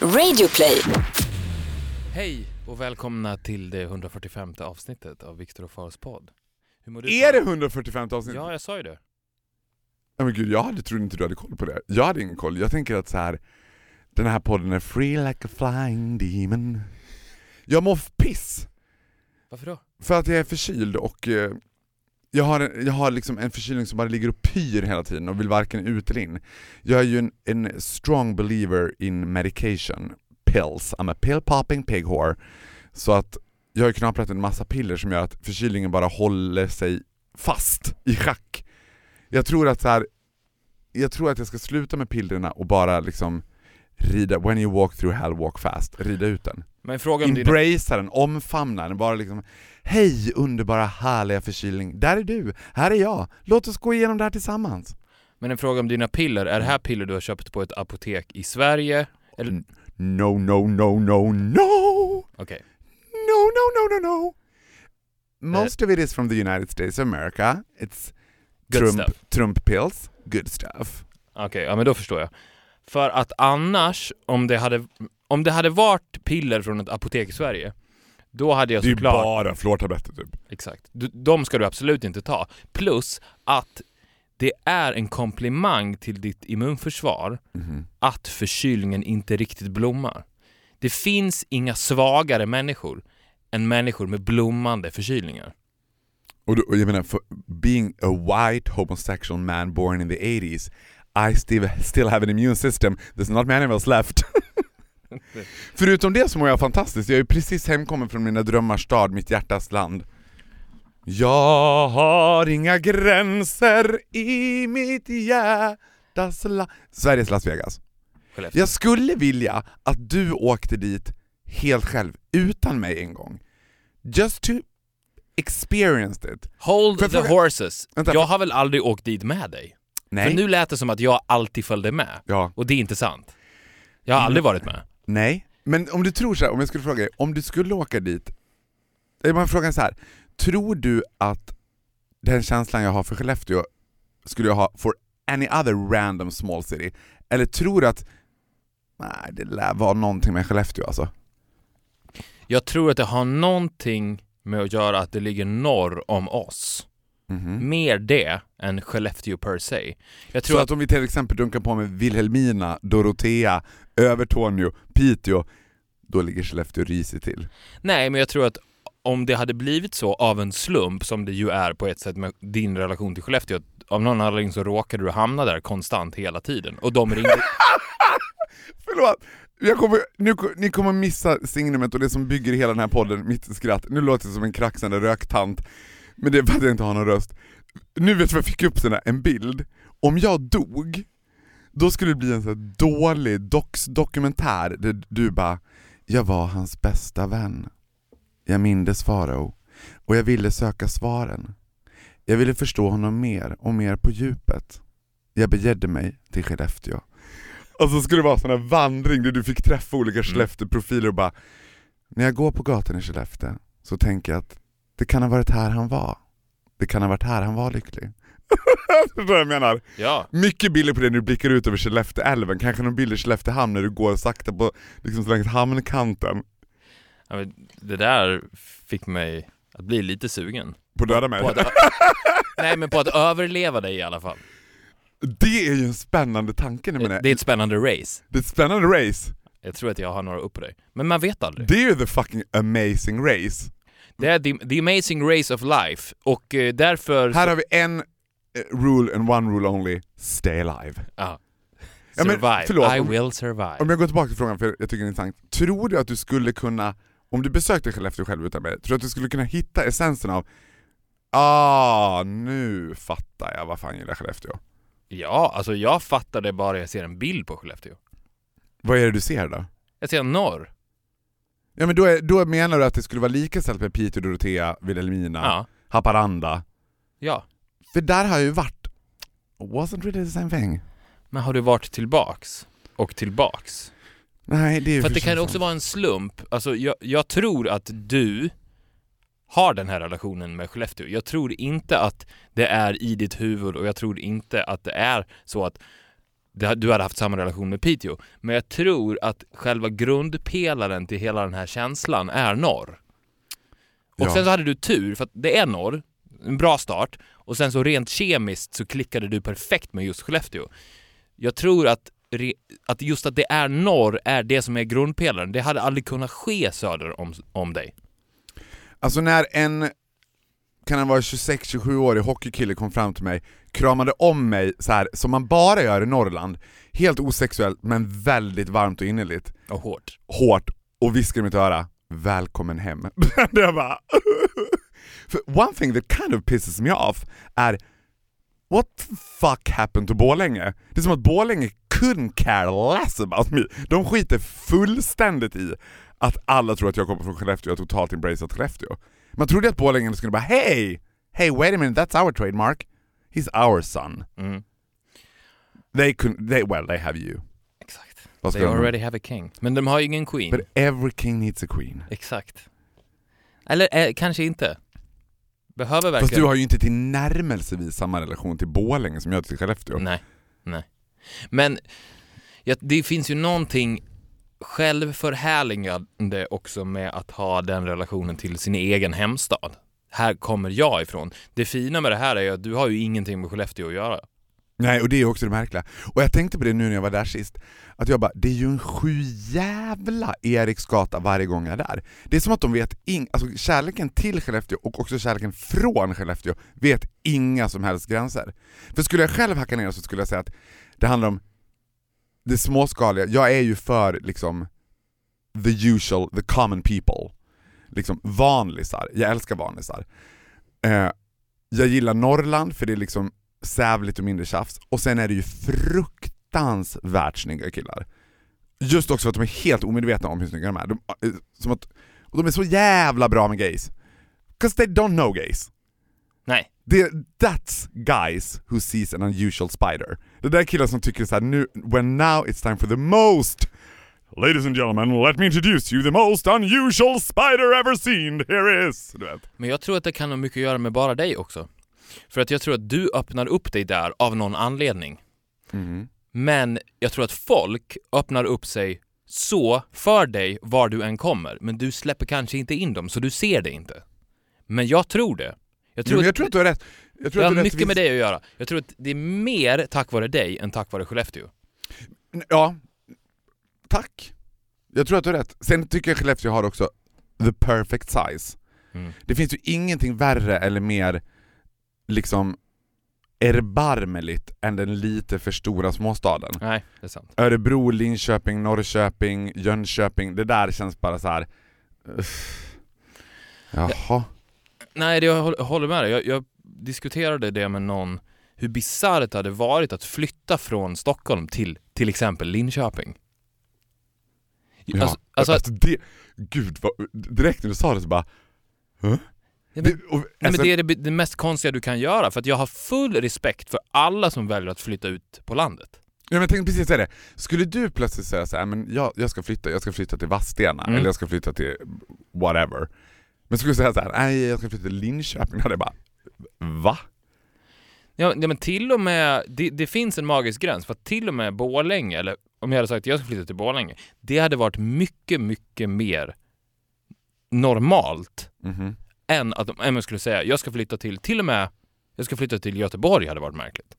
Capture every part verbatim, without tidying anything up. Radioplay. Hej och välkomna till det hundrafyrtiofemte avsnittet av Victor och Faros podd. Hur mår du? Är det hundrafyrtiofemte avsnittet? Ja, jag sa ju det. Nej men gud, jag hade, trodde inte du hade koll på det. Jag hade ingen koll. Jag tänker att så här, den här podden är free like a flying demon. Jag mår piss. Varför då? För att jag är förkyld och eh, jag har, en, jag har liksom en förkylning som bara ligger och pyr hela tiden och vill varken ut eller in. Jag är ju en, en strong believer in medication. Pills. I'm a pill popping pig whore. Så att jag har ju knappt en massa piller som gör att förkylningen bara håller sig fast i schack. Jag tror att så här, jag tror att jag ska sluta med pillerna och bara liksom rida, when you walk through hell walk fast, rida ut den. Men frågan om embrace dina... den, omfamna den, bara liksom hej underbara härliga förkylning, där är du, här är jag, låt oss gå igenom det här tillsammans. Men en fråga om dina piller, är det här piller du har köpt på ett apotek i Sverige? Eller... No, no, no, no, no! Okej. Okay. No, no, no, no, no! Most uh, of it is from the United States of America. It's Trump, Trump pills, good stuff. Okej, okay, ja men då förstår jag. För att annars, om det hade, om det hade varit piller från ett apotek i Sverige, då hade jag såklart... Det är ju bara flortabletter typ. Exakt. De ska du absolut inte ta. Plus att det är en komplimang till ditt immunförsvar mm-hmm. att förkylningen inte riktigt blommar. Det finns inga svagare människor än människor med blommande förkylningar. Och, du, och jag menar, för being a white homosexual man born in the eighties, I still, still have an immune system. There's not many of us left. Förutom det så mår jag fantastiskt. Jag är precis hemkommen från mina drömmars stad, mitt hjärtas land. Jag har inga gränser i mitt hjärtas land. Sveriges Las Vegas. Jag skulle vilja att du åkte dit helt själv, utan mig en gång. Just to experience it. Hold the fråga... horses. Vänta, jag har väl aldrig åkt dit med dig? Nej. För nu lät det som att jag alltid följde med. Ja. Och det är inte sant. Jag har mm. aldrig varit med. Nej, men om du tror så här, om jag skulle fråga dig, om du skulle åka dit, man frågar så här, tror du att den känslan jag har för Skellefteå skulle jag ha för any other random small city? Eller tror du att nej, det lär vara någonting med Skellefteå alltså? Jag tror att det har någonting med att göra att det ligger norr om oss. Mm-hmm. Mer det än Skellefteå per se. Jag tror så att, att om vi till exempel dunkar på med Vilhelmina, Dorotea, Övertornio, Piteå, då ligger Skellefteå risigt till. Nej, men jag tror att om det hade blivit så av en slump, som det ju är på ett sätt med din relation till Skellefteå, av någon anledning så råkade du hamna där konstant hela tiden. Och de ringde... Förlåt, jag kommer, nu, ni kommer missa signumet och det som bygger hela den här podden, mitt skratt. Nu låter det som en kraxande röktant. Men det är för att jag inte har någon röst. Nu vet jag, jag fick upp såna, en bild. Om jag dog, då skulle det bli en så här dålig dox- dokumentär där du bara, jag var hans bästa vän. Jag mindes Faro. Och jag ville söka svaren. Jag ville förstå honom mer och mer på djupet. Jag begärde mig till Skellefteå. Och så skulle det vara sån här vandring där du fick träffa olika Skellefteå-profiler och bara, när jag går på gatan i Skellefteå så tänker jag att det kan ha varit här han var. Det kan ha varit här han var lycklig. Det är vad jag menar. Ja. Mycket bilder på det när du blickar ut över Skellefteälven. Kanske någon bild i Skelleftehamn när du går sakta på liksom så längs hamnkanten. Ja, men det där fick mig att bli lite sugen. På att döda mig? På att, nej, men på att överleva dig i alla fall. Det är ju en spännande tanke. Det, det är ett spännande race. Det är ett spännande race. Jag tror att jag har några upp på dig. Men man vet aldrig. Det är ju the fucking amazing race. Det är the, the amazing race of life. Och eh, därför... Här så... har vi en uh, rule and one rule only. Stay alive. Ah. Survive. Ja, men, förlåt, I om, will survive. Om jag går tillbaka till frågan, för jag tycker det är intressant. Tror du att du skulle kunna, om du besökte Skellefteå själv utan mig, tror du att du skulle kunna hitta essensen av, ah, nu fattar jag vad fan gillar Skellefteå? Ja, alltså jag fattar det bara jag ser en bild på Skellefteå. Vad är det du ser då? Jag ser norr. Ja, men då, är, då menar du att det skulle vara lika ställt med Piteå, Dorotea, Vilhelmina, ja. Haparanda. Ja. För där har jag ju varit. Wasn't really the same thing. Men har du varit tillbaks? Och tillbaks? Nej, det är ju för att det kan också vara en slump. Alltså, jag, jag tror att du har den här relationen med Skellefteå. Jag tror inte att det är i ditt huvud och jag tror inte att det är så att du hade haft samma relation med Piteå. Men jag tror att själva grundpelaren till hela den här känslan är norr. Och ja. Sen så hade du tur, för att det är norr. En bra start. Och sen så rent kemiskt så klickade du perfekt med just Skellefteå. Jag tror att, re, att just att det är norr är det som är grundpelaren. Det hade aldrig kunnat ske söder om, om dig. Alltså när en... kan han vara tjugosex tjugosju-årig hockeykille kom fram till mig, kramade om mig så här, som man bara gör i Norrland, helt osexuellt men väldigt varmt och innerligt och hårt, hårt och viskade i mitt öra, välkommen hem. Det bara för one thing that kind of pisses me off är what the fuck happened to Borlänge? Det är som att Borlänge couldn't care less about me. De skiter fullständigt i att alla tror att jag kommer från Skellefteå och totalt embraceat Skellefteå. Man trodde att Bålinge skulle bara, hey, hey, wait a minute, that's our trademark. He's our son. Mm. They couldn't, they, well, they have you. Exakt. They already de? have a king. Men de har ju ingen queen. But every king needs a queen. Exakt. Eller eh, kanske inte. Behöver verkligen. Fast du har ju inte till närmelsevis samma relation till Bålinge som jag till Skellefteå. Nej, nej. Men ja, det finns ju någonting... självförhärligande också med att ha den relationen till sin egen hemstad. Här kommer jag ifrån. Det fina med det här är att du har ju ingenting med Skellefteå att göra. Nej, och det är också det märkliga. Och jag tänkte på det nu när jag var där sist. Att jag bara, det är ju en sju jävla Eriksgata varje gång jag är där. Det är som att de vet inga, alltså kärleken till Skellefteå och också kärleken från Skellefteå vet inga som helst gränser. För skulle jag själv hacka ner så skulle jag säga att det handlar om det småskaliga. Jag är ju för liksom the usual, the common people. Liksom vanlisar. Jag älskar vanlisar. Eh, jag gillar Norrland för det är liksom sävligt och mindre tjafs. Och sen är det ju fruktansvärt snygga killar. Just också för att de är helt omedvetna om hur snygga de är. De, som att, och de är så jävla bra med gays. 'Cause they don't know gays. Nej. Det, that's guys who sees an unusual spider. Det där killar som tycker så här, nu, when now it's time for the most, ladies and gentlemen, let me introduce you the most unusual spider ever seen, here is. Du vet. Men jag tror att det kan ha mycket att göra med bara dig också. För att jag tror att du öppnar upp dig där av någon anledning. Mm. Men jag tror att folk öppnar upp sig så för dig var du än kommer. Men du släpper kanske inte in dem, så du ser det inte. Men jag tror det. Jag tror, jo, jag tror att du har rätt. Jag tror det har mycket rätt med dig att göra. Jag tror att det är mer tack vare dig än tack vare Skellefteå. Ja, tack. Jag tror att du har rätt. Sen tycker jag Skellefteå har också the perfect size. Mm. Det finns ju ingenting värre eller mer liksom erbarmeligt än den lite för stora småstaden. Nej, det är sant. Örebro, Linköping, Norrköping, Jönköping. Det där känns bara så här... Uff. Jaha. Ja. Nej, det, jag håller med dig. Jag, jag diskuterade det med någon hur bizarrt det hade varit att flytta från Stockholm till till exempel Linköping. Ja, alltså, alltså, alltså det... Gud, vad, direkt när du sa det så bara... Huh? Ja, men, det, och, alltså, nej, men det är det, det mest konstiga du kan göra. För att jag har full respekt för alla som väljer att flytta ut på landet. Ja, men jag tänkte precis säga det. Skulle du plötsligt säga så här, men jag, jag ska flytta, jag ska flytta till Vadstena, mm. eller jag ska flytta till whatever... Men skulle jag säga så här, nej jag ska flytta till Linköping, hade jag bara, va? Ja, men till och med, det, det finns en magisk gräns för att till och med Borlänge, eller om jag hade sagt att jag ska flytta till Borlänge, det hade varit mycket, mycket mer normalt mm-hmm. än att om jag skulle säga, jag ska flytta till, till och med, jag ska flytta till Göteborg hade varit märkligt.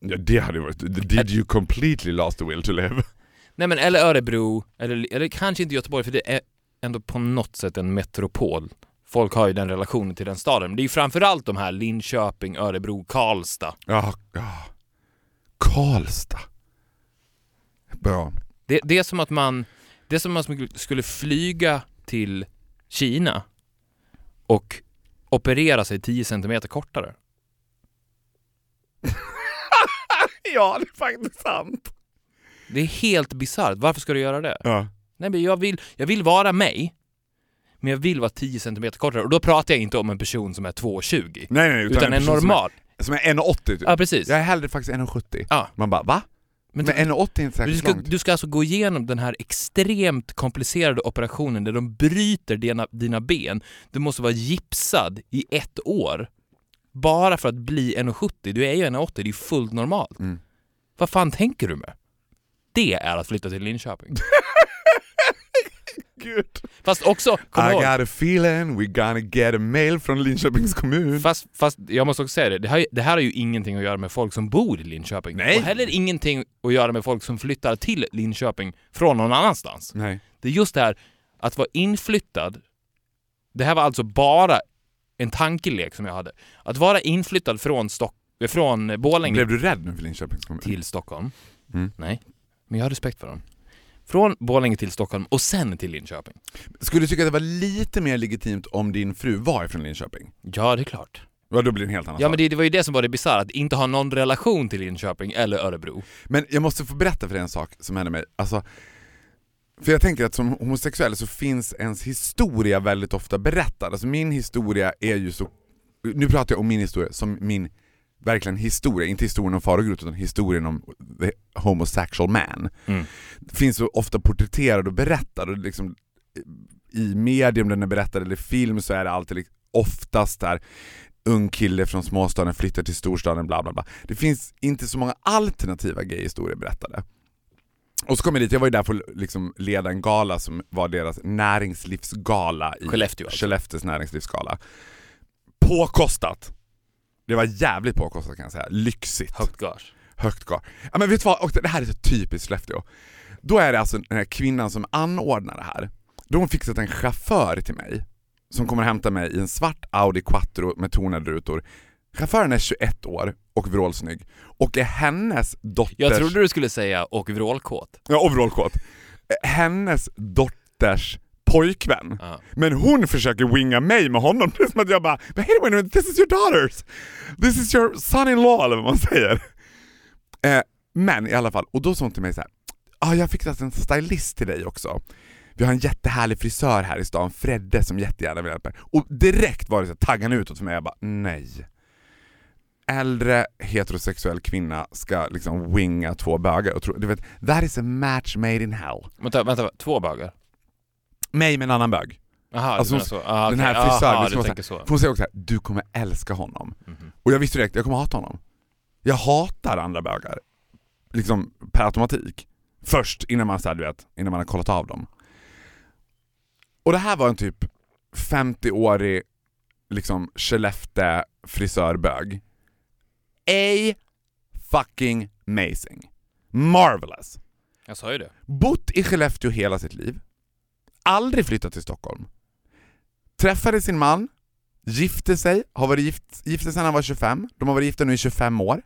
Ja, det hade varit, did you completely lost the will to live? Nej, men eller Örebro, eller, eller kanske inte Göteborg, för det är ändå på något sätt en metropol. Folk har ju den relationen till den staden. Men det är ju framförallt de här Linköping, Örebro, Karlstad. Ja, ja. Karlstad. Bra. Det, det är som att man det är som att man skulle flyga till Kina och operera sig tio centimeter kortare. Ja, det är faktiskt sant. Det är helt bisarrt. Varför ska du göra det? Ja. Nej, men jag vill, jag vill vara mig. Men jag vill vara tio centimeter kortare. Och då pratar jag inte om en person som är två tjugo. Nej, nej, utan, utan en, en normal. Som är, som är en åttio. Typ. Ja, precis. Jag är hellre faktiskt en sjuttio. Ja. Man bara, va? Men, men en åttio är inte särskilt du ska, långt. Du ska alltså gå igenom den här extremt komplicerade operationen där de bryter dina, dina ben. Du måste vara gipsad i ett år. Bara för att bli en sjuttio. Du är ju en åttio. Det är ju fullt normalt. Mm. Vad fan tänker du med? Det är att flytta till Linköping. Gud. Fast också, I ihåg. Got a feeling we're gonna get a mail från Linköpings kommun. Fast, fast jag måste också säga det, det här, det här har ju ingenting att göra med folk som bor i Linköping. Nej. Och heller ingenting att göra med folk som flyttar till Linköping från någon annanstans. Nej. Det är just det här, att vara inflyttad. Det här var alltså bara en tankelek som jag hade. Att vara inflyttad från, Stock- från Borlänge. Blev du rädd nu för Linköpings kommun? Till Stockholm. Mm. Nej, men jag har respekt för dem. Från Bålinge till Stockholm och sen till Linköping. Skulle du tycka att det var lite mer legitimt om din fru var ifrån Linköping? Ja, det är klart. Ja, då blir det en helt annan. Ja, men det, det var ju det som var det bisarra, att inte ha någon relation till Linköping eller Örebro. Men jag måste få berätta för dig en sak som hände mig. Alltså, för jag tänker att som homosexuell så finns ens historia väldigt ofta berättad. Alltså min historia är ju så... Nu pratar jag om min historia som min... Verkligen historia, inte historien om farogrut utan historien om the homosexual man. Mm. Det finns så ofta porträtterad och berättad, och liksom i medium den är berättad eller film så är det alltid oftast där ung kille från småstaden flyttar till storstaden, bla bla bla. Det finns inte så många alternativa gay-historier berättade. Och så kom jag dit, jag var ju där för att liksom leda en gala som var deras näringslivsgala i Skellefteå, alltså. Skellefteås näringslivsgala. Påkostat. Det var jävligt påkostat, kan jag säga. Lyxigt. Högt gage. Högt gage. Ja, men vet du vad? Och det här är så typiskt Skellefteå. Då är det alltså den här kvinnan som anordnar det här. Då har hon fixat en chaufför till mig som kommer att hämta mig i en svart Audi Quattro med tonade rutor. Chauffören är tjugoett år och vrålsnygg. Och är hennes dotters... Jag trodde du skulle säga och vrålkåt. Ja, och vrålkåt. Hennes dotters... pojkvän. Uh-huh. Men hon försöker winga mig med honom. Det är som att jag bara, but hey, wait a minute, this is your daughters. This is your son-in-law, eller vad man säger. Eh, men i alla fall, och då sa hon till mig så här, ah, jag fick en stylist till dig också. Vi har en jättehärlig frisör här i stan, Fredde, som jättegärna vill hjälpa mig. Och direkt var det så här, taggan utåt för mig. Jag bara, nej. Äldre heterosexuell kvinna ska liksom winga två bögar. Och tro, du vet, that is a match made in hell. Vänta, vänta, två bögar? Mig med en annan bög. Aha, alltså, så. Aha, den här okay. Frisören. Hon säger också här, du kommer älska honom. Mm-hmm. Och jag visste direkt, jag kommer hata honom. Jag hatar andra bögar. Liksom per automatik. Först innan man, så här, du vet, innan man har kollat av dem. Och det här var en typ femtioårig liksom Skellefteå frisörbög. A fucking amazing. Marvelous. Jag sa ju det. Bott i Skellefteå hela sitt liv. Aldrig flyttat till Stockholm. Träffade sin man. Gifte sig. Har varit gift, gifte sedan han var tjugofem. De har varit gifta nu i tjugofem år.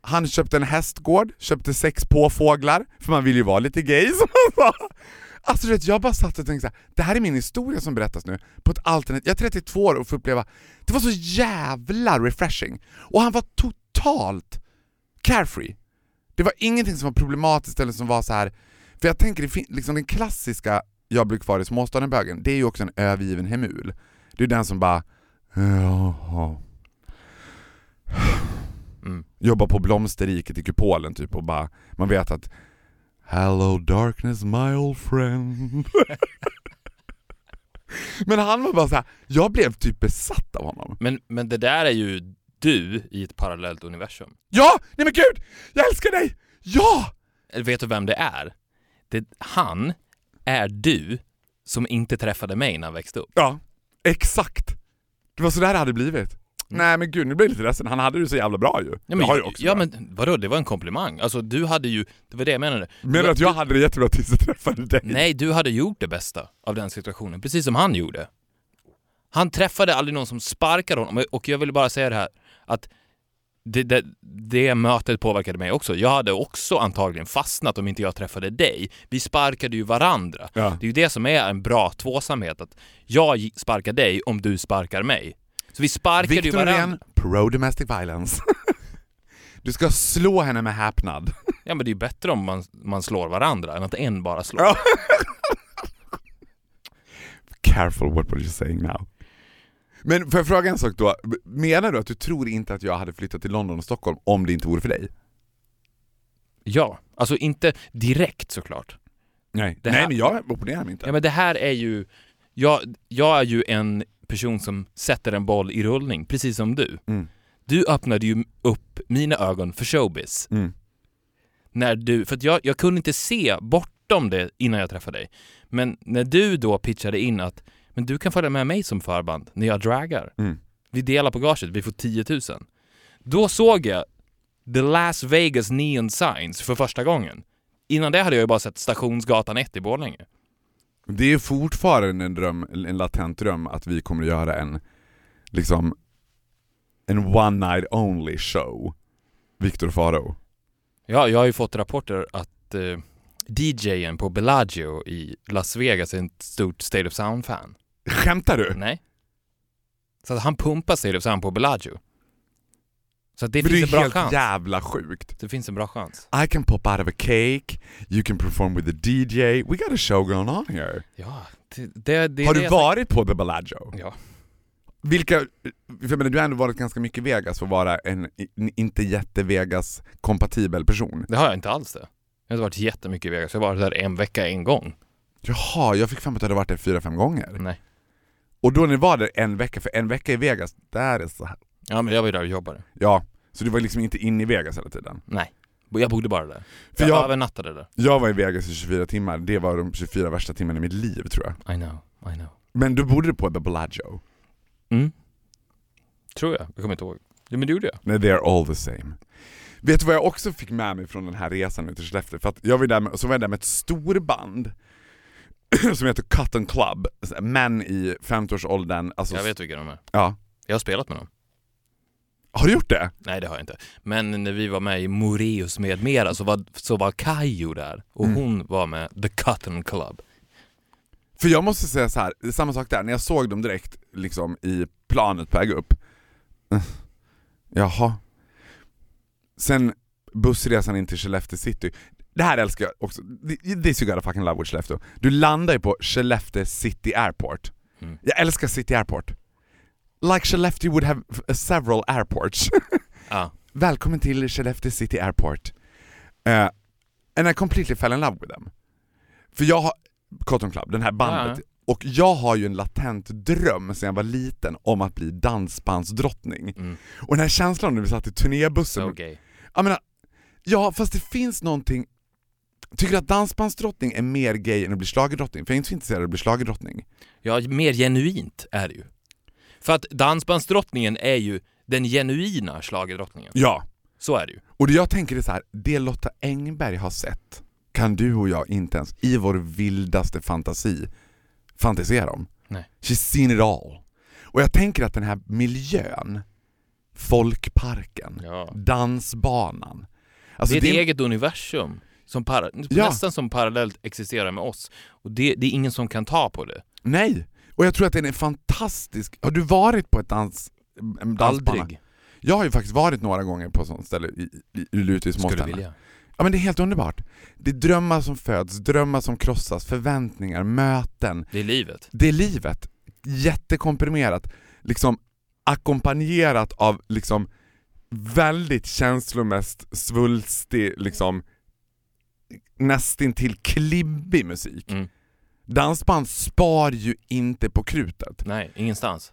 Han köpte en hästgård. Köpte sex påfåglar. För man vill ju vara lite gay, som han sa. Alltså vet, jag bara satt och tänkte så här, det här är min historia som berättas nu. På ett alternativ. Jag är trettiotvå år och får uppleva. Det var så jävla refreshing. Och han var totalt carefree. Det var ingenting som var problematiskt eller som var så här. För jag tänker, liksom den klassiska jag blir kvar i småstadenbögen, det är ju också en övergiven hemul. Det är den som bara mm. jobbar på blomsterriket i kupolen typ och bara, man vet att hello darkness my old friend. Men han var bara så här, jag blev typ besatt av honom. Men, men det där är ju du i ett parallellt universum. Ja, nej men gud, jag älskar dig. Ja! Vet du vem det är? Det, han är du som inte träffade mig när han växte upp. Ja, exakt. Det var så där det hade blivit. Mm. Nej men gud, nu blir lite ledsen. Han hade ju så jävla bra ju. Ja, men, jag har ju också ja, men vadå, det var en komplimang. Alltså du hade ju, det var det jag menade. Menar du att jag hade det jättebra tills jag träffade dig? Nej, du hade gjort det bästa av den situationen. Precis som han gjorde. Han träffade aldrig någon som sparkade honom. Och jag ville bara säga det här, att Det, det, det mötet påverkade mig också. Jag hade också antagligen fastnat om inte jag träffade dig. Vi sparkade ju varandra. Ja. Det är ju det som är en bra tvåsamhet, att jag sparkar dig om du sparkar mig. Så vi sparkade Victor ju varandra. Victor pro domestic violence. Du ska slå henne med häpnad. Ja, men det är ju bättre om man, man slår varandra än att en bara slår. Ja. Careful what you're saying now. Men för frågan en sak då, menar du att du tror inte att jag hade flyttat till London och Stockholm om det inte vore för dig? Ja, alltså inte direkt såklart. Nej, det här, nej men jag opponerar mig inte. Ja, men det här är ju, jag, jag är ju en person som sätter en boll i rullning, precis som du. Mm. Du öppnade ju upp mina ögon för showbiz. Mm. när du, för att jag, jag kunde inte se bortom det innan jag träffade dig. Men när du då pitchade in att men du kan följa med mig som förband när jag dragar. Mm. Vi delar på gaget, vi får tio tusen. Då såg jag The Las Vegas Neon Signs för första gången. Innan det hade jag ju bara sett Stationsgatan ett i Borlänge. Det är fortfarande en dröm, en latent dröm att vi kommer att göra en liksom en one night only show. Victor Faro. Ja, jag har ju fått rapporter att eh, D J:en på Bellagio i Las Vegas är en stort State of Sound-fan. Skämtar du? Nej. Så att han pumpar State of Sound på Bellagio. Så det, men finns det är en bra helt chans. Jävla sjukt. Det finns en bra chans. I can pop out of a cake. You can perform with the D J. We got a show going on here. Ja, det, det, det, har det du varit på The Bellagio? Ja. Vilka, för jag menar, du har ändå varit ganska mycket Vegas för att vara en, en inte jätte-Vegas-kompatibel person. Det har jag inte alls det. Jag har varit jättemycket Vegas. Jag har varit där en vecka, en gång. Jaha, jag fick fram att jag hade varit där fyra, fem gånger. Nej. Och då när var det en vecka, för en vecka i Vegas, där är så här. Ja, men jag var ju där och jobbade. Ja, så du var liksom inte inne i Vegas hela tiden? Nej, jag bodde bara där. För jag övernattade där. Jag var i Vegas i tjugofyra timmar. Det var de tjugofyra värsta timmarna i mitt liv, tror jag. I know, I know. Men du bodde på The Bellagio? Mm. Tror jag, jag kommer inte ihåg. Ja, men det gjorde jag. Nej, they are all the same. Vet du vad jag också fick med mig från den här resan ut till Skellefteå? För att jag var där med, så var jag där med ett storband som heter Cotton Club. Män i femtioårsåldern. Alltså, jag vet vilka de är. Ja. Jag har spelat med dem. Har du gjort det? Nej, det har jag inte. Men när vi var med i Moreus med mera så var, så var Kajo där. Och mm. hon var med The Cotton Club. För jag måste säga så här, det är samma sak där. När jag såg dem direkt liksom i planet på väg upp. Jaha. Sen bussresan in till Skellefteå City. Det här älskar jag också. This you gotta fucking love with Skellefteå. Du landar ju på Skellefteå City Airport. Mm. Jag älskar City Airport. Like Skellefteå would have several airports. Ah. Välkommen till Skellefteå City Airport. Uh, and I completely fell in love with them. För jag har Cotton Club, den här bandet. Ah. Och jag har ju en latent dröm sedan jag var liten om att bli dansbandsdrottning. Mm. Och den här känslan när vi satt i turnébussen. Okay. Jag menar, ja, fast det finns någonting. Tycker att dansbandsdrottning är mer gay än att bli schlagerdrottning? För jag är inte så intresserad av att bli schlagerdrottning. Ja, mer genuint är det ju. För att dansbandsdrottningen är ju den genuina schlagerdrottningen. Ja. Så är det ju. Och det jag tänker är så här, det Lotta Engberg har sett kan du och jag inte ens i vår vildaste fantasi fantisera om. Nej. She's seen it all. Och jag tänker att den här miljön, folkparken, ja. Dansbanan. Alltså det är det, det eget universum som para- ja. nästan som parallellt existerar med oss. Och det, det är ingen som kan ta på det. Nej. Och jag tror att den är fantastisk. Har du varit på ett dans, dansbana? Aldrig. Jag har ju faktiskt varit några gånger på sånt ställe i, i, ute i småstäderna. Skulle vilja. Ja, men det är helt underbart. Det är drömmar som föds, drömmar som krossas, förväntningar, möten. Det är livet. Det är livet. Jättekomprimerat. Liksom ackompanjerat av liksom väldigt känslomässigt svulstig, liksom nästintill klibbig musik. Mm. Dansband spar ju inte på krutet. Nej, ingenstans.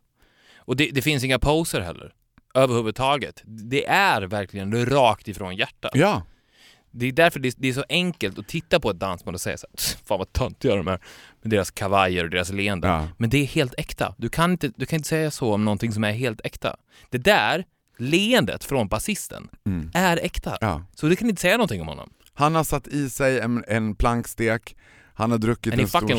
Och det, det finns inga poser heller. Överhuvudtaget. Det är verkligen rakt ifrån hjärtat. Ja. Det är därför det, det är så enkelt att titta på ett dansband och säga så här, fan vad töntiga de är med deras kavajer och deras leende. Ja. Men det är helt äkta. Du kan, inte, du kan inte säga så om någonting som är helt äkta. Det där leendet från basisten mm. är äkta. Ja. Så du kan inte säga någonting om honom. Han har satt i sig en, en plankstek. Han har druckit en stor stark. And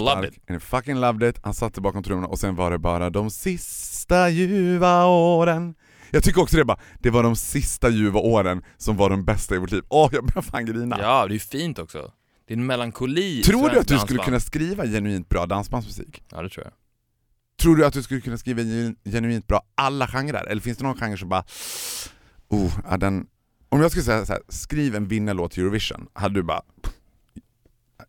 he fucking loved it. Han satt bakom trummorna och sen var det bara de sista ljuva åren. Jag tycker också det bara, det var de sista ljuva åren som var de bästa i vårt liv. Åh, oh, jag börjar fan grina. Ja, det är fint också. Det är en melankoli. Tror du att du dansband. skulle kunna skriva genuint bra dansbandsmusik? Ja, det tror jag. Tror du att du skulle kunna skriva genuint bra alla genrer? Eller finns det någon genre som bara, oh, ja, den... Om jag skulle säga så här, skriv en vinnarlåt till Eurovision, hade du bara...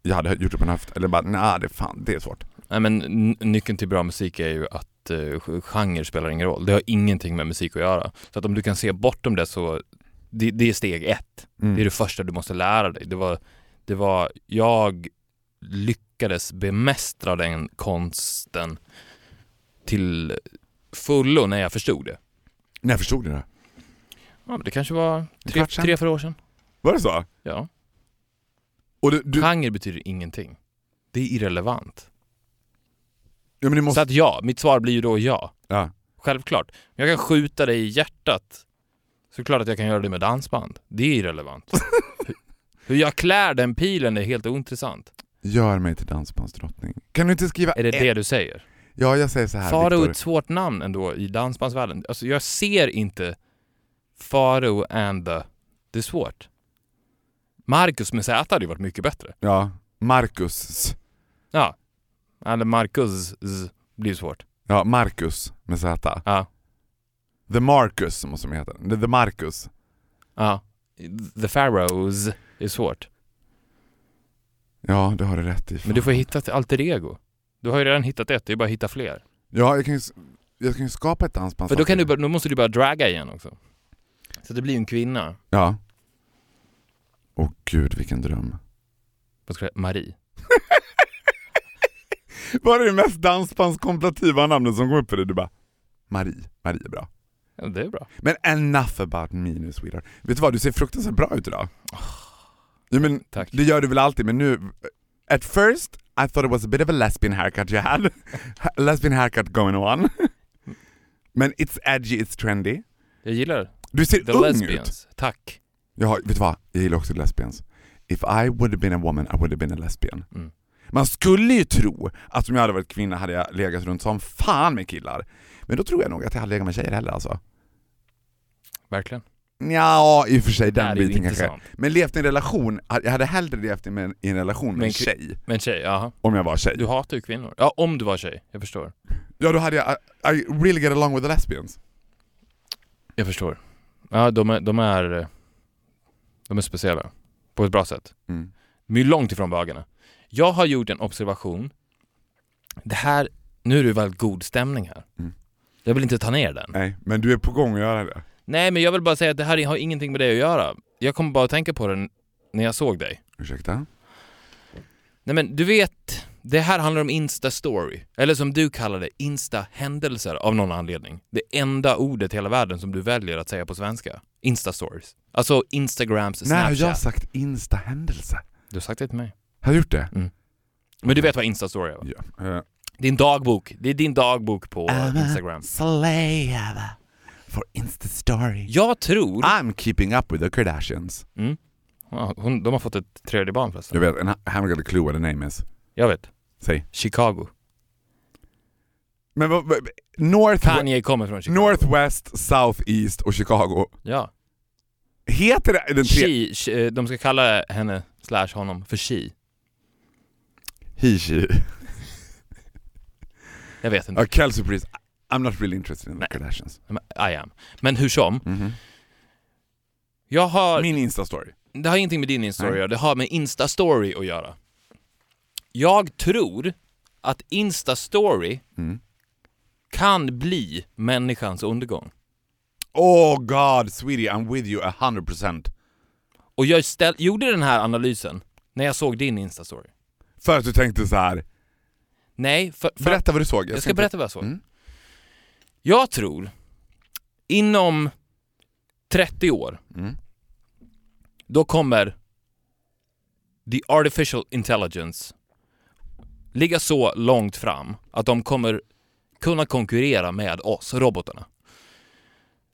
Jag hade gjort det på en höft. Eller bara, nej det, fan, det är svårt. Nej, men n- nyckeln till bra musik är ju att uh, genre spelar ingen roll. Det har ingenting med musik att göra. Så att om du kan se bortom det så... Det, det är steg ett. Mm. Det är det första du måste lära dig. Det var, det var... Jag lyckades bemästra den konsten till fullo när jag förstod det. När förstod du det? Ja, men det kanske var tre, tre, fyra år sedan. Var det så? Ja. Och det, du... Genre betyder ingenting. Det är irrelevant. Ja, men det måste... Så att ja, mitt svar blir ju då ja. Ja. Självklart. Jag kan skjuta dig i hjärtat. Så klart att jag kan göra det med dansband. Det är irrelevant. Hur jag klär den pilen är helt ointressant. Gör mig till dansbandsdrottning. Kan du inte skriva... Är det ett... det du säger? Ja, jag säger så här. Faro är ett svårt namn ändå i dansbandsvärlden. Alltså jag ser inte Faro and the... Det är svårt. Marcus med Z hade ju varit mycket bättre. Ja, Marcus. Ja, eller Marcus blir svårt. Ja, Marcus med Z. Ja. The Marcus måste man heta. The Marcus. Ja. The Pharaohs är svårt. Ja, det har du rätt i. Fan. Men du får hitta ett alter ego. Du har ju redan hittat ett, det är bara att hitta fler. Ja, jag kan ju, jag kan ju skapa ett dansband. För då, kan du, då måste du bara draga igen också. Så det blir en kvinna. Ja. Åh gud, vilken dröm. Vad ska jag säga? Marie. Vad är det mest dansbandskomplativa namnet som går upp för dig? Du bara, Marie. Marie är bra. Ja, det är bra. Men enough about me nu, sweetheart. Vet du vad, du ser fruktansvärt bra ut idag. Oh, ja, men tack. Det gör du väl alltid, men nu... At first, I thought it was a bit of a lesbian haircut you had. Lesbian haircut going on. Men it's edgy, it's trendy. Jag gillar det. Du ser the ung lesbians ut. Tack. Ja, vet du vad? Jag gillar också lesbians. If I would have been a woman, I would have been a lesbian. Mm. Man skulle ju tro att om jag hade varit kvinna hade jag legat runt som fan med killar. Men då tror jag nog att jag hade legat med tjejer heller alltså. Verkligen? Ja, i och för sig den biten kanske. Sant. Men levt i en relation, jag hade hellre levt i en, i en relation med en tjej. Med en tjej, aha. Om jag var tjej. Du hatar ju kvinnor. Ja, om du var tjej, jag förstår. Ja, då hade jag, I, I really get along with the lesbians. Jag förstår. Ja, de är, de är, de är speciella. På ett bra sätt. Mm. De är långt ifrån bögarna. Jag har gjort en observation. Det här, nu är det väl god stämning här. Mm. Jag vill inte ta ner den. Nej, men du är på gång att göra det. Nej, men jag vill bara säga att det här har ingenting med dig att göra. Jag kommer bara att tänka på det när jag såg dig. Ursäkta? Nej, men du vet, det här handlar om Insta-story. Eller som du kallar det, Insta-händelser av någon anledning. Det enda ordet i hela världen som du väljer att säga på svenska. Insta-stories. Alltså Instagrams Snapchat. Nej, jag har sagt Insta-händelse. Du har sagt det till mig. Har du gjort det? Mm. Men du vet vad Insta-story är, va? Ja. Uh. Din dagbok. Det är din dagbok på I'm Instagram. Slave for Insta-story. Jag tror... I'm keeping up with the Kardashians. Mm. Ja, hon, de har fått ett tredje barn förresten. Jag vet. I haven't got a clue what the name is. Jag vet. Säg. Chicago. Men vad... vad North... Kanye kommer från Chicago. Northwest, Southeast och Chicago. Ja. Heter det... Den tre... she, de ska kalla henne slash honom för she. He, she. Jag vet inte. Kelsey Priest. I'm not really interested in the Kardashians. I am. Men hur som. Mm-hmm. Jag har... Min Insta-story. Det har ingenting med din Insta-story att göra. Det har med Insta-story att göra. Jag tror att Insta-story mm. kan bli människans undergång. Oh god, sweetie, I'm with you one hundred percent. Och jag ställ... gjorde den här analysen när jag såg din Insta-story. För att du tänkte så här... Nej, för, för berätta vad du såg. Jag, jag ska inte... berätta vad jag såg. Mm. Jag tror inom trettio år mm. då kommer the artificial intelligence ligga så långt fram att de kommer kunna konkurrera med oss, robotarna.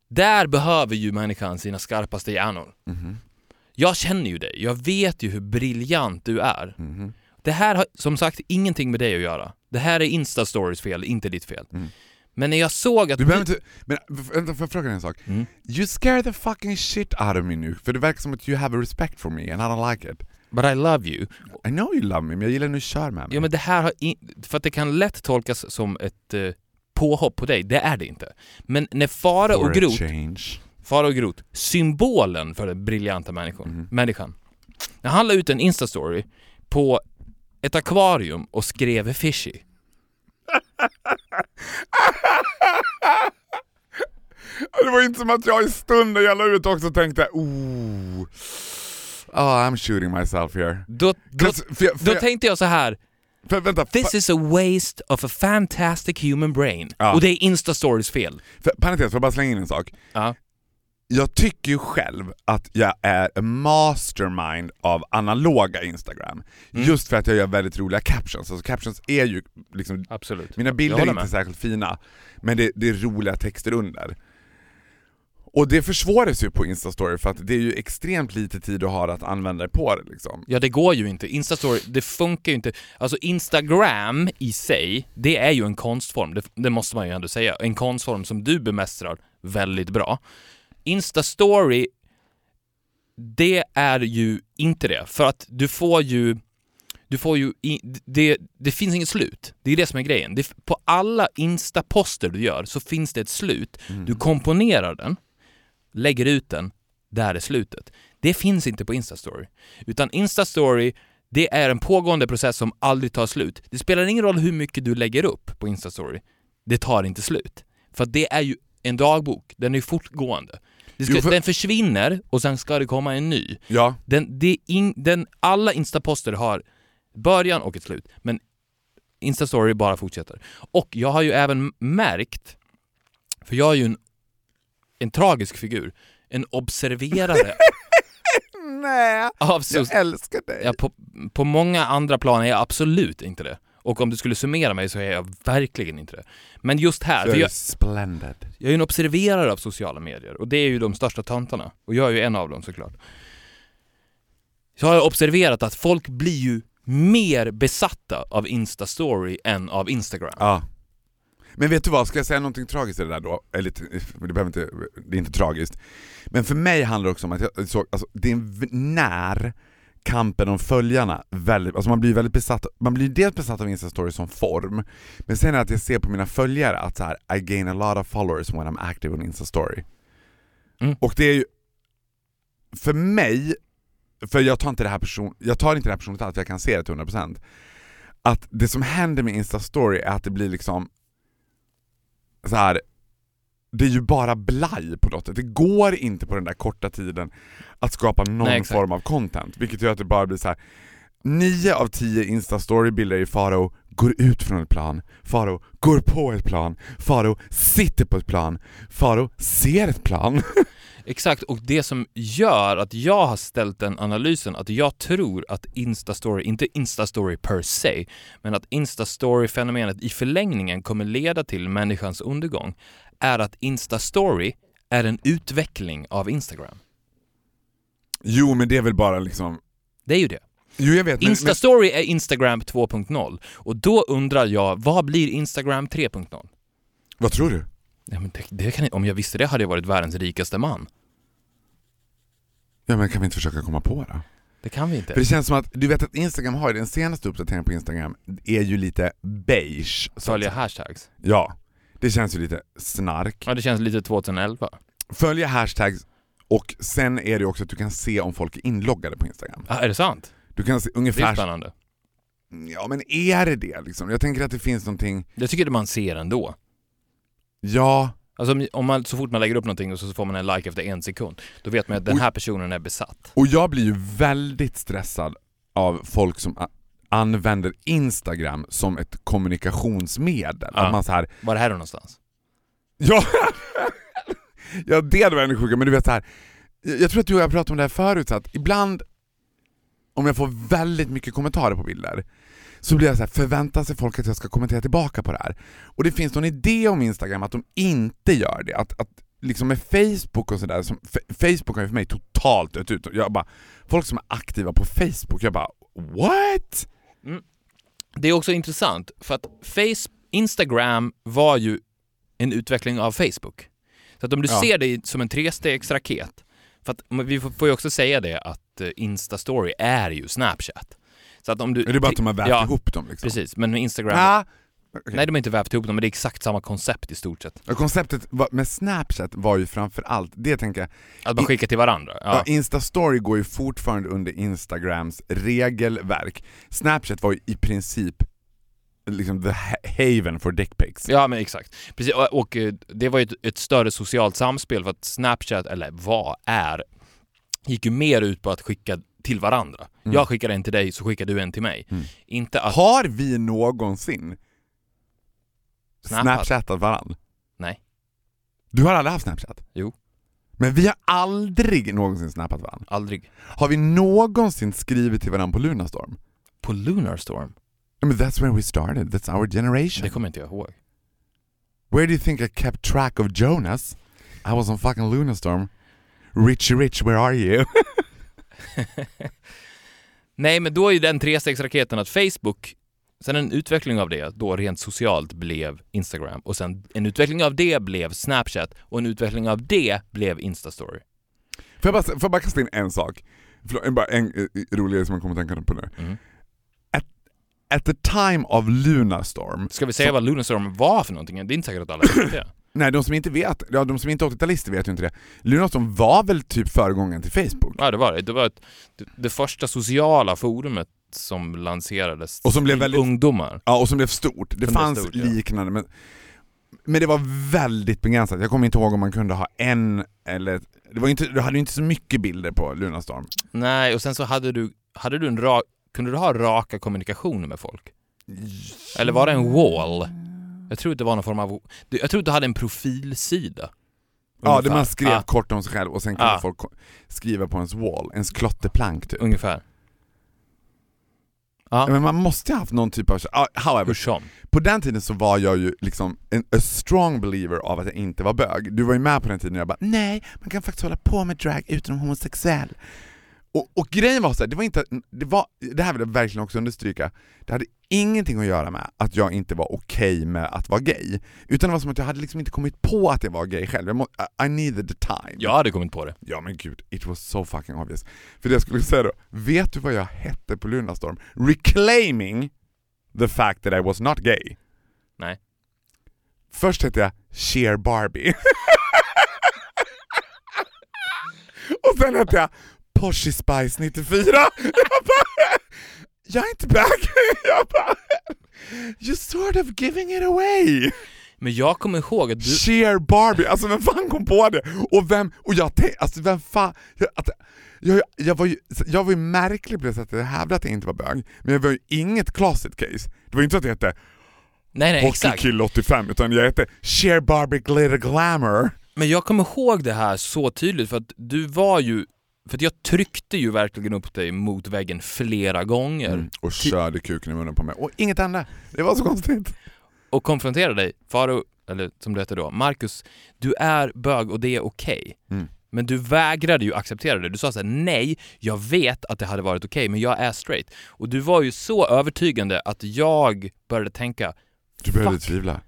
Där behöver ju människan sina skarpaste hjärnor. Mm. Jag känner ju dig. Jag vet ju hur briljant du är. Mm. Det här har som sagt ingenting med dig att göra. Det här är Insta-stories fel, inte ditt fel. Mm. Men när jag såg att... Du behöver inte... Men vänta, får jag fråga dig en sak? Mm. You scare the fucking shit out of me nu. För det verkar som att you have a respect for me and I don't like it. But I love you. I know you love me, men jag gillar nu kör med mig. Ja, men det här har... In... För att det kan lätt tolkas som ett eh, påhopp på dig. Det är det inte. Men när Faro for och Groth... Faro och Groth. Symbolen för den briljanta människan. Mm. människan. När han la ut en Insta-story på... ett akvarium och skrev fishy. Det var inte som att jag i stunden jag la ut också tänkte oh, oh I'm shooting myself here. Då, då, för jag, för då jag, tänkte jag så här för, vänta, this fa- is a waste of a fantastic human brain. Ja. Och det är Insta-stories fel. Parentes, får jag bara slänga in en sak. Ja. jag tycker ju själv att jag är en mastermind av analoga Instagram. Mm. Just för att jag gör väldigt roliga captions. Alltså captions är ju liksom... Absolut. Mina bilder är inte särskilt fina, men det, det är roliga texter under. Och det försvåras ju på Instastory för att det är ju extremt lite tid du har att använda dig på det liksom. Ja, det går ju inte. Instastory, det funkar ju inte. Alltså Instagram i sig, det är ju en konstform. Det, det måste man ju ändå säga. En konstform som du bemästrar väldigt bra. Instastory, det är ju inte det. För att du får ju... Du får ju in, det, det finns inget slut. Det är det som är grejen. Det, på alla Insta-poster du gör så finns det ett slut. Mm. Du komponerar den, lägger ut den, där är slutet. Det finns inte på Instastory. Utan Instastory, det är en pågående process som aldrig tar slut. Det spelar ingen roll hur mycket du lägger upp på Instastory. Det tar inte slut. För det är ju en dagbok. Den är fortgående. Det ska, jo, för... Den försvinner och sen ska det komma en ny. Ja. Den, det in, den, alla Insta-poster har början och ett slut. Men Instastory bara fortsätter. Och jag har ju även märkt, för jag är ju en, en tragisk figur, en observerare. Nej, så, jag älskar dig. Ja, på, på många andra plan är jag absolut inte det. Och om du skulle summera mig så är jag verkligen inte det. Men just här, för jag, splendid. jag är ju en observerare av sociala medier. Och det är ju de största tantarna. Och jag är ju en av dem såklart. Så har jag observerat att folk blir ju mer besatta av Instastory än av Instagram. Ja. Men vet du vad, ska jag säga någonting tragiskt i det där då? Eller, det, behöver inte, det är inte tragiskt. Men för mig handlar det också om att jag såg, alltså, det är en när kampen om följarna väldigt, alltså man blir väldigt besatt, man blir dels besatt av Instastory som form, men sen är att jag ser på mina följare att så här, I gain a lot of followers when I'm active on Instastory. Mm. Och det är ju för mig, för jag tar inte det här person, jag tar inte det här personligt allt, jag kan se det till hundra procent. Att det som händer med Instastory är att det blir liksom så här, det är ju bara blaj på något sätt. Det går inte på den där korta tiden att skapa någon Nej, form av content, vilket gör att det bara blir så här: nio av tio Instastory-bilder i Faro går ut från ett plan. Faro går på ett plan. Faro sitter på ett plan. Faro ser ett plan. Exakt, och det som gör att jag har ställt den analysen att jag tror att Instastory, inte Instastory per se, men att Instastory-fenomenet i förlängningen kommer leda till människans undergång, är att Instastory är en utveckling av Instagram. Jo, men det är väl bara liksom... Det är ju det. Jo, jag vet, men, Instastory men... är Instagram två punkt noll. Och då undrar jag, vad blir Instagram tre punkt noll? Vad tror du? Ja, men det, det kan, om jag visste det hade jag varit världens rikaste man. Ja, men kan vi inte försöka komma på det? Det kan vi inte. För det känns som att, du vet att Instagram har den senaste uppdateringen på Instagram är ju lite beige. Följa hashtags. Ja, det känns ju lite snark. Ja, det känns lite tjugoelva. Följa hashtags och sen är det också att du kan se om folk är inloggade på Instagram. Ja, är det sant? Du kan se ungefär... Det är spännande. Ja, men är det det liksom? Jag tänker att det finns någonting... Jag tycker att man ser ändå. Ja. Alltså om man, så fort man lägger upp någonting och så får man en like efter en sekund, då vet man att den här personen är besatt. Och jag blir ju väldigt stressad av folk som a- använder Instagram som ett kommunikationsmedel. Ja. Att man så här, var det här någonstans? Ja, ja det är en sjuka, men du vet så här. Jag tror att du och jag pratade om det här förut, så att ibland om jag får väldigt mycket kommentarer på bilder så blir jag så här, förväntar sig folk att jag ska kommentera tillbaka på det här. Och det finns någon idé om Instagram att de inte gör det. Att, att liksom med Facebook och sådär, Facebook har ju för mig totalt dött ut. Jag bara, folk som är aktiva på Facebook, jag bara, what? Mm. Det är också intressant för att face, Instagram var ju en utveckling av Facebook. Så att om du ja. ser det som en trestegsraket, för att vi får ju också säga det att Instastory är ju Snapchat. Så att om du, är det bara att de har vävt ja, ihop dem? Liksom? Precis, men Instagram... Ah, okay. Nej, de har inte vävt ihop dem, men det är exakt samma koncept i stort sett. Ja, konceptet var, med Snapchat var ju framförallt, det tänker jag... Att bara skicka till varandra. Ja. Ja, Instastory går ju fortfarande under Instagrams regelverk. Snapchat var ju i princip liksom the haven for dickpics. Ja, men exakt. Precis, och, och det var ju ett, ett större socialt samspel för att Snapchat, eller vad är, gick ju mer ut på att skicka till varandra. Mm. Jag skickar en till dig så skickar du en till mig. Mm. Inte att... Har vi någonsin Snapchat. Snapchatat varandra? Nej. Du har aldrig haft Snapchat? Jo. Men vi har aldrig någonsin snappat varandra. Aldrig. Har vi någonsin skrivit till varandra på Lunarstorm? På Lunarstorm? I mean, that's when we started. That's our generation. Det kommer inte jag ihåg. Where do you think I kept track of Jonas? I was on fucking Lunarstorm. Richie Rich, where are you? Nej, men då är ju den trestegsraketen att Facebook, sen en utveckling av det, då rent socialt blev Instagram. Och sen en utveckling av det blev Snapchat. Och en utveckling av det blev Instastory. Får jag bara, får jag bara kasta in en sak? Förlåt, bara en rolig som jag kommer att tänka på nu. Mm. At, at the time of Lunarstorm... Ska vi säga så, vad Lunarstorm var för någonting? Det är inte säkert att alla vet det. Nej, de som inte vet, ja, de som inte är åttiotalister vet ju inte det. Lunarstorm var väl typ föregången till Facebook? Ja, det var det. Det var ett, det, det första sociala forumet som lanserades och som blev väldigt, ungdomar. Ja, och som blev stort. Det som fanns stort, liknande, ja. men, men det var väldigt begränsat. Jag kommer inte ihåg om man kunde ha en eller... Det var inte, du hade ju inte så mycket bilder på Lunarstorm. Nej, och sen så hade du, hade du en rak... Kunde du ha raka kommunikationer med folk? Yes. Eller var det en wall? Jag tror det var någon form av... Jag tror du hade en profilsida. Ungefär. Ja, det man skrev ah. kort om sig själv och sen kunde ah. folk skriva på ens wall. Ens klotterplank typ. Ungefär. Ah. Men man måste ha haft någon typ av... However, på den tiden så var jag ju liksom en a strong believer av att jag inte var bög. Du var ju med på den tiden när jag bara, nej, man kan faktiskt hålla på med drag utan att vara homosexuell. Och, och grejen var så här, det var inte... Det, var, det här vill jag verkligen också understryka. Det hade ingenting att göra med att jag inte var okej med att vara gay. Utan det var som att jag hade liksom inte kommit på att jag var gay själv. Jag må, I needed the time. Jag hade kommit på det. Ja men gud, it was so fucking obvious. För det jag skulle säga då, vet du vad jag hette på Lunarstorm? Reclaiming the fact that I was not gay. Nej. Först hette jag Cher Barbie. Och sen hette jag Porsche Spice nittiofyra. Jag bara, jag är inte back. Jag bara, you're sort of giving it away. Men jag kommer ihåg att du... Cher Barbie, alltså vem fan kom på det? Och vem, och jag tänkte, alltså vem fan... Jag, att, jag, jag var ju, jag var ju märklig på det sättet. Jag hävdade att jag inte var bög. Men jag var ju inget closet case. Det var ju inte så att jag hette... Nej, nej, exakt. Kill åttiofem, utan jag hette Cher Barbie Glitter Glamour. Men jag kommer ihåg det här så tydligt för att du var ju... För jag tryckte ju verkligen upp dig mot väggen flera gånger. Mm, och körde kuken i munnen på mig. Och inget annat. Det var så konstigt. Och konfronterade dig. Faro, eller som det heter då. Marcus, du är bög och det är okej. Okay. Mm. Men du vägrade ju acceptera det. Du sa så här, nej, jag vet att det hade varit okej. Okay, men jag är straight. Och du var ju så övertygande att jag började tänka. Du började tvivla.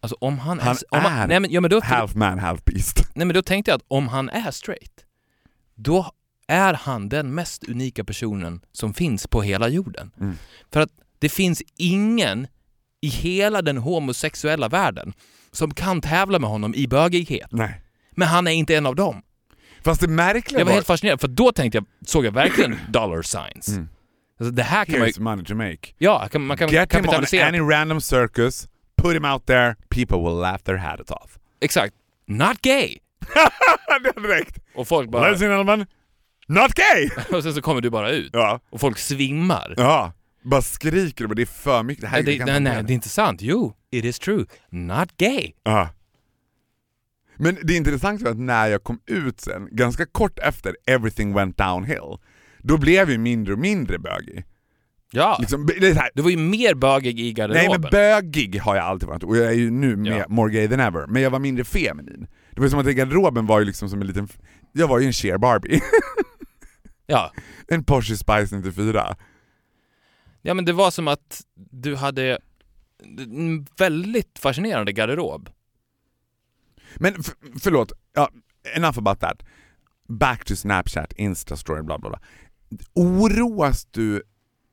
Alltså om han, han är... Om han är nej, men, ja, men då, half man, half beast. Nej men då tänkte jag att om han är straight. Då är han den mest unika personen som finns på hela jorden. Mm. För att det finns ingen i hela den homosexuella världen som kan tävla med honom i bögighet. Nej. Men han är inte en av dem. Fast det märkliga jag var... var helt fascinerad, för då tänkte jag, såg jag verkligen dollar signs. Mm. Alltså det här kan Here's man ju... money to make. Ja, kan, man kan Get kapitalisera. Get him on any random circus, put him out there, people will laugh their head off. Exakt. Not gay. Direkt. Och folk bara... Ladies and gentlemen, not gay! Och sen så kommer du bara ut. Ja. Och folk svimmar. Ja, bara skriker. Men det är för mycket. Det här, det, det, nej, nej, det är inte sant. Jo, it is true. Not gay. Ja. Men det är intressant för att när jag kom ut sen, ganska kort efter everything went downhill, då blev vi mindre och mindre bögig. Ja, liksom, det här. Du var ju mer bögig i garderoben. Nej, men bögig har jag alltid varit. Och jag är ju nu mer, ja, more gay than ever. Men jag var mindre feminin. Det var som att garderoben var ju liksom som en liten... Jag var ju en Cher Barbie. Ja. En Porsche Spice nittiofyra. Ja, men det var som att du hade en väldigt fascinerande garderob. Men f- förlåt. Ja, enough about that. Back to Snapchat, Instastory, bla bla bla. Oroas du...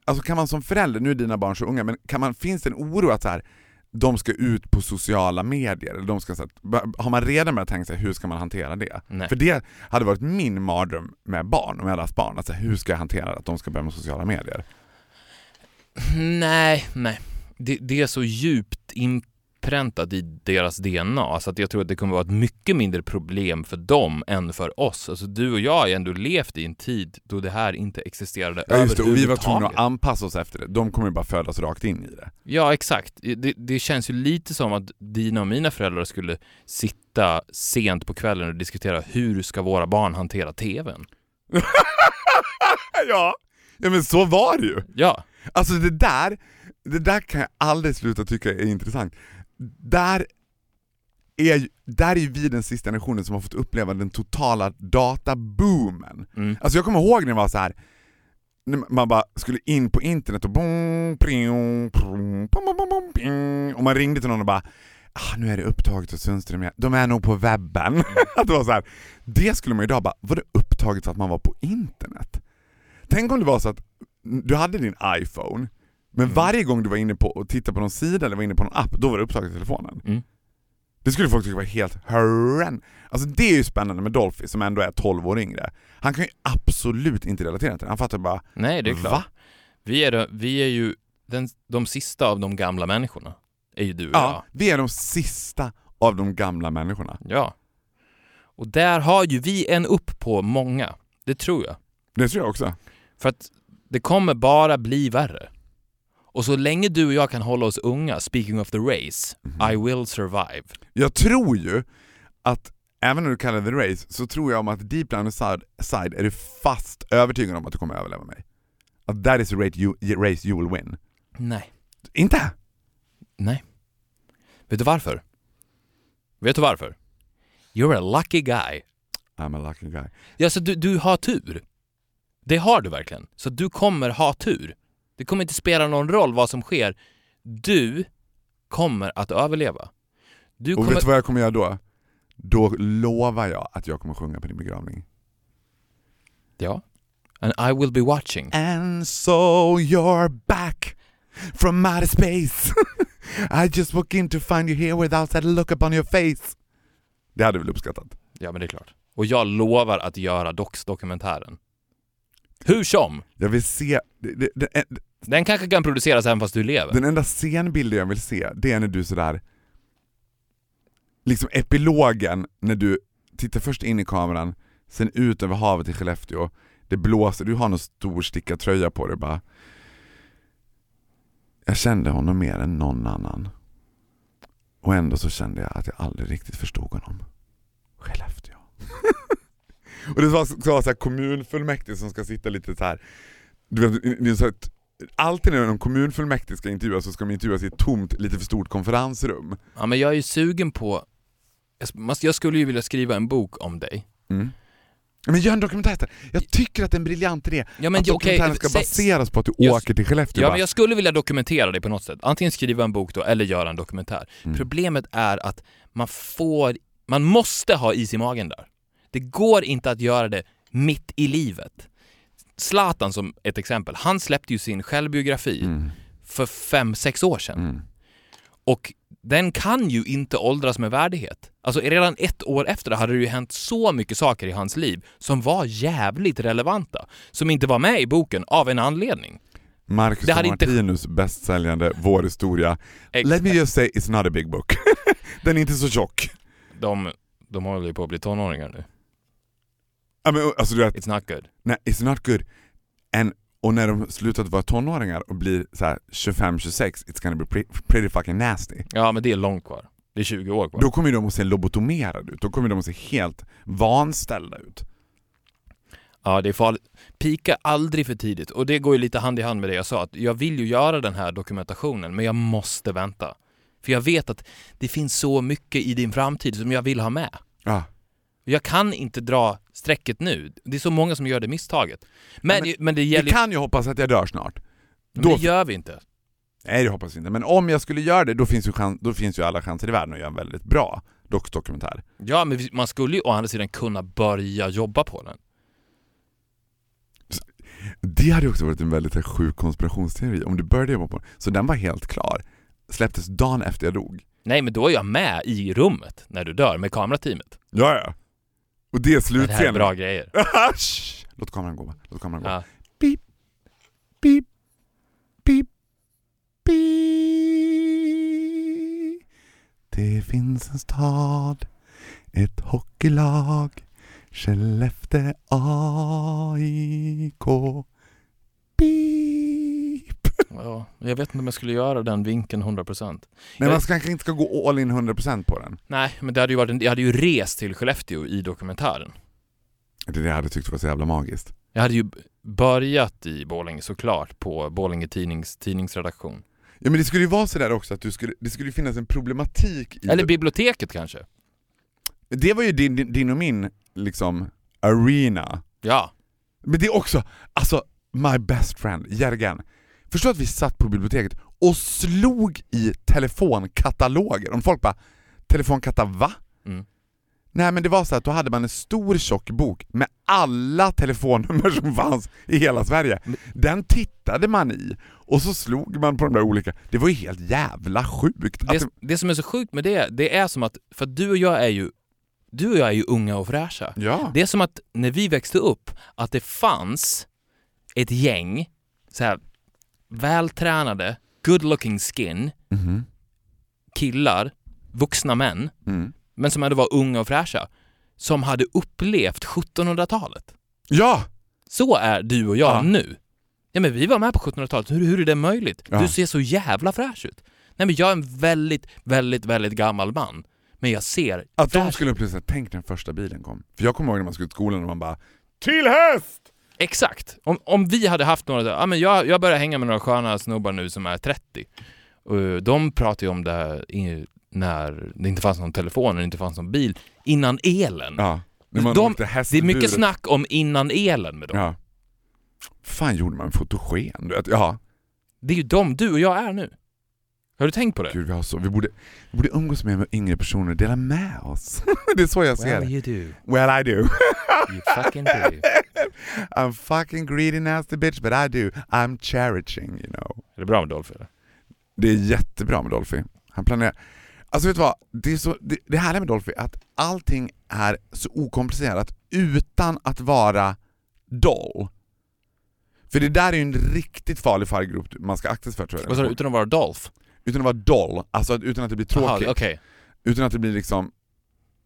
Alltså kan man som förälder, nu är dina barn så unga, men kan man, finns det en oro att så här, de ska ut på sociala medier? De ska, så här, har man redan börjat tänka sig hur ska man hantera det? Nej. För det hade varit min mardröm med barn, om jag hade haft barn. Alltså, hur ska jag hantera att de ska börja med sociala medier? Nej, nej. Det, det är så djupt in, inpräntat i deras D N A, så att jag tror att det kommer vara ett mycket mindre problem för dem än för oss. Alltså du och jag har ändå levt i en tid då det här inte existerade överhuvudtaget. Ja just det, och vi var tvungna att anpassa oss efter det. De kommer ju bara födas rakt in i det. Ja exakt, det, det känns ju lite som att dina och mina föräldrar skulle sitta sent på kvällen och diskutera hur ska våra barn hantera tvn. Ja. Ja men så var det ju. Ja. Alltså det där, det där kan jag aldrig sluta tycka är intressant. Där är, där är vi den sista generationen som har fått uppleva den totala databoomen. Mm. Alltså jag kommer ihåg när det var så här, när man bara skulle in på internet och bom, pring, pring, bom, bom, bom, pring, och man ringde till någon och bara ah, nu är det upptaget och Sundström, de är nog på webben. Mm. Att det var så här, det skulle man idag bara, var det upptaget för att man var på internet? Tänk om det var så att du hade din iPhone, men mm. varje gång du var inne på och tittade på någon sida eller var inne på någon app, då var det upptaget i telefonen. Mm. Det skulle folk tycka var helt horrend. Alltså det är ju spännande med Dolphy som ändå är tolv år yngre. Han kan ju absolut inte relatera till det. Han fattar bara, nej det är klart. Va? Vi är, då, vi är ju den, de sista av de gamla människorna. Är ju du och ja, jag. Vi är de sista av de gamla människorna. Ja. Och där har ju vi en upp på många. Det tror jag. Det tror jag också. För att det kommer bara bli värre. Och så länge du och jag kan hålla oss unga, speaking of the race, mm-hmm. I will survive. Jag tror ju att, även när du kallar det race, så tror jag om att deep down inside side är du fast övertygad om att du kommer överleva mig. Att that is a race you, race you will win. Nej. Inte? Nej. Vet du varför? Vet du varför? You're a lucky guy. I'm a lucky guy. Ja, så du, du har tur. Det har du verkligen. Så du kommer ha tur. Det kommer inte spela någon roll vad som sker. Du kommer att överleva. Du kommer... Och vet du vad jag kommer göra då? Då lovar jag att jag kommer sjunga på din begravning. Ja. And I will be watching. And so you're back from outer space. I just walk in to find you here without a look upon your face. Det hade väl uppskattat. Ja, men det är klart. Och jag lovar att göra docs-dokumentären. Hur som? Jag vill se... Det, det, det, den kanske kan produceras även fast du lever. Den enda scenbilden jag vill se, det är när du sådär... Liksom epilogen, när du tittar först in i kameran, sen ut över havet i Skellefteå. Det blåser, du har någon stor stickad tröja på dig bara. Jag kände honom mer än någon annan. Och ändå så kände jag att jag aldrig riktigt förstod honom. Skellefteå. Och det var så här kommunfullmäktige som ska sitta lite så här. Du vet, det är så att alltid när de kommunfullmäktige ska intervjua så ska de intervjuas i ett tomt, lite för stort konferensrum. Ja, men jag är ju sugen på... Jag skulle ju vilja skriva en bok om dig. Mm. Men gör en dokumentär. Jag tycker att det är en briljant idé. Ja, men, att dokumentären okay, ska se, baseras på att du jag, åker till Skellefteå. Ja, men jag skulle vilja dokumentera det på något sätt. Antingen skriva en bok då eller göra en dokumentär. Mm. Problemet är att man får... Man måste ha is i magen där. Det går inte att göra det mitt i livet. Zlatan som ett exempel. Han släppte ju sin självbiografi mm. för fem, sex år sedan. Mm. Och den kan ju inte åldras med värdighet. Alltså redan ett år efter hade det ju hänt så mycket saker i hans liv som var jävligt relevanta. Som inte var med i boken av en anledning. Marcus och Martinus inte... bästsäljande Vår historia. Ex- Let me just say it's not a big book. Den är inte så tjock. De, de håller ju på att bli tonåringar nu. I mean, alltså, du vet, it's not good. Nej, it's not good. And, och när de slutat vara tonåringar och blir så här tjugofem tjugosex, it's gonna be pretty, pretty fucking nasty. Ja, men det är långt kvar. Det är tjugo år kvar. Då kommer de att se lobotomerade ut. Då kommer de att se helt vanställda ut. Ja, det är farligt. Pika aldrig för tidigt. Och det går ju lite hand i hand med det jag sa. Att jag vill ju göra den här dokumentationen, men jag måste vänta. För jag vet att det finns så mycket i din framtid som jag vill ha med. Ja. Jag kan inte dra strecket nu. Det är så många som gör det misstaget. Men, ja, men, men det gäller... Vi kan ju hoppas att jag dör snart. Men då... det gör vi inte. Nej, det hoppas vi inte. Men om jag skulle göra det, då finns ju, chans... då finns ju alla chanser i världen att göra en väldigt bra dokumentär. Ja, men man skulle ju å andra sidan kunna börja jobba på den. Det hade också varit en väldigt sjuk konspirationsteori. Om du började jobba på den. Så den var helt klar. Släpptes dagen efter jag dog. Nej, men då är jag med i rummet när du dör med kamerateamet. Ja, ja. Och det är slutscenen. Det här är bra grejer. Låt kameran gå. Låt kameran gå. Ja. Beep, beep, beep, beep. Det finns en stad, ett hockeylag, Skellefteå A I K. Beep. Ja, jag vet inte om jag skulle göra den vinkeln hundra procent. Nej, jag... man kanske inte ska gå all in hundra procent på den. Nej, men det hade ju varit en... jag hade ju rest till Skellefteå i dokumentären. Det hade jag tyckt var så jävla magiskt. Jag hade ju börjat i Borlänge såklart, på Borlänge tidnings, tidningsredaktion. Ja, men det skulle ju vara så där också att du skulle, det skulle ju finnas en problematik i... eller biblioteket kanske. Det var ju din, din, din och min liksom arena. Ja. Men det är också, alltså my best friend, Jergen. Förstår att vi satt på biblioteket och slog i telefonkataloger. Om folk bara, telefonkata va? Mm. Nej, men det var så att då hade man en stor tjock bok med alla telefonnummer som fanns i hela Sverige. Den tittade man i och så slog man på de där olika. Det var ju helt jävla sjukt. Det, det... det som är så sjukt med det, det är som att, för att du och jag är ju, du och jag är ju unga och fräscha. Ja. Det är som att när vi växte upp, att det fanns ett gäng så här vältränade, good looking skin, mm-hmm, killar, vuxna män, mm, men som hade varit unga och fräscha, som hade upplevt sjuttonhundratalet. Ja! Så är du och jag, ja, nu. Ja, men vi var med på sjuttonhundratalet. Hur, hur är det möjligt? Ja. Du ser så jävla fräsch ut. Nej, men jag är en väldigt, väldigt, väldigt gammal man. Men jag ser att fräsch. De skulle uppleva, tänk när den första bilen kom. För jag kommer ihåg när man skulle ut skolan och man bara, till häst! Exakt. Om, om vi hade haft några, ja, men jag, jag börjar hänga med några sköna snubbar nu som är trettio. Och de pratar ju om det här i, när det inte fanns någon telefon och inte fanns någon bil. Innan elen. Ja, de, det är mycket snack om innan elen med dem. Ja. Fan, gjorde man fotogen? Du vet? Ja. Det är ju de du och jag är nu. Har du tänkt på det? Gud, vi, har så, vi, borde, vi borde umgås med, med yngre personer och dela med oss. Det är så jag ser. Well, you do. Well, I do. You fucking do. I'm fucking greedy nasty bitch, but I do. I'm cherishing, you know. Är det bra med Dolphy? Eller? Det är jättebra med Dolphy. Han planerar... Alltså vet du vad, det är så, det, det här med Dolphy att allting är så okomplicerat utan att vara doll. För det där är ju en riktigt farlig fargrupp man ska aktas för, tror jag. Vad sa du, utan att vara Dolph? Utan att vara doll, alltså utan att det blir tråkigt. Aha, okay. Utan att det blir liksom,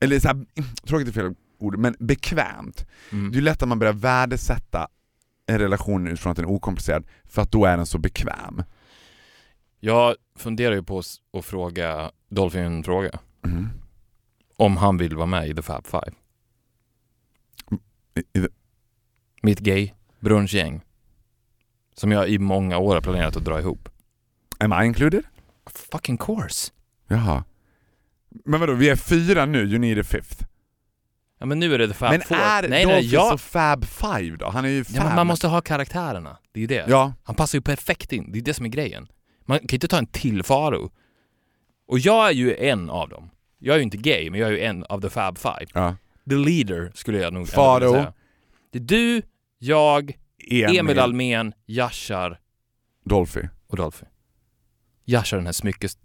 eller så här, tråkigt är fel ord, men bekvämt. Mm. Det är lätt att man börjar värdesätta en relation utifrån att den är okomplicerad, för att då är den så bekväm. Jag funderar ju på att fråga Dolphy en fråga. Mm. Om han vill vara med i The Fab Five. I, i, Mitt gay brunchgäng. Som jag i många år har planerat att dra ihop. Am I included? A fucking course. Jaha. Men vadå, vi är fyra nu. You need a fifth. Ja, men nu är det The Fab men Four. Men är nej, Dolphy nej, jag... så Fab Five då? Han är ju fab. Ja, men man måste ha karaktärerna. Det är ju det. Ja. Han passar ju perfekt in. Det är det som är grejen. Man kan inte ta en till Faro. Och jag är ju en av dem. Jag är ju inte gay, men jag är ju en av The Fab Five. Ja. The leader skulle jag nog Faro. Säga. Det är du, jag, Emil, Emil Almen, Jashar, Dolphy. Och Dolphy. Jashar, den här smyckes,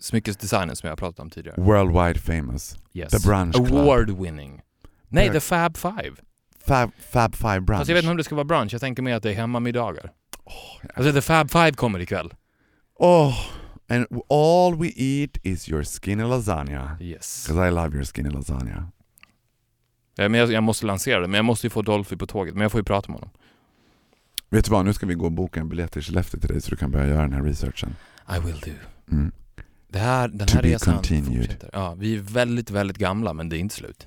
smyckesdesignen som jag pratat om tidigare. Worldwide famous. Yes. The Brunch Club. Award winning. Nej, The Fab Five. Fab, Fab Five Brunch. Alltså, jag vet inte om det ska vara brunch. Jag tänker mig att det är hemmamiddagar. Oh, ja. Alltså The Fab Five kommer ikväll. Åh... Oh. And all we eat is your skinny lasagna. Yes. Because I love your skinny lasagna. Ja, men jag, jag måste lansera det. Men jag måste ju få Dolphy på tåget. Men jag får ju prata med honom. Vet du vad, nu ska vi gå och boka en biljett till Skellefteå till dig, så du kan börja göra den här researchen. I will do. Mm. Det här, den här resan fortsätter. Ja, vi är väldigt, väldigt gamla, men det är inte slut.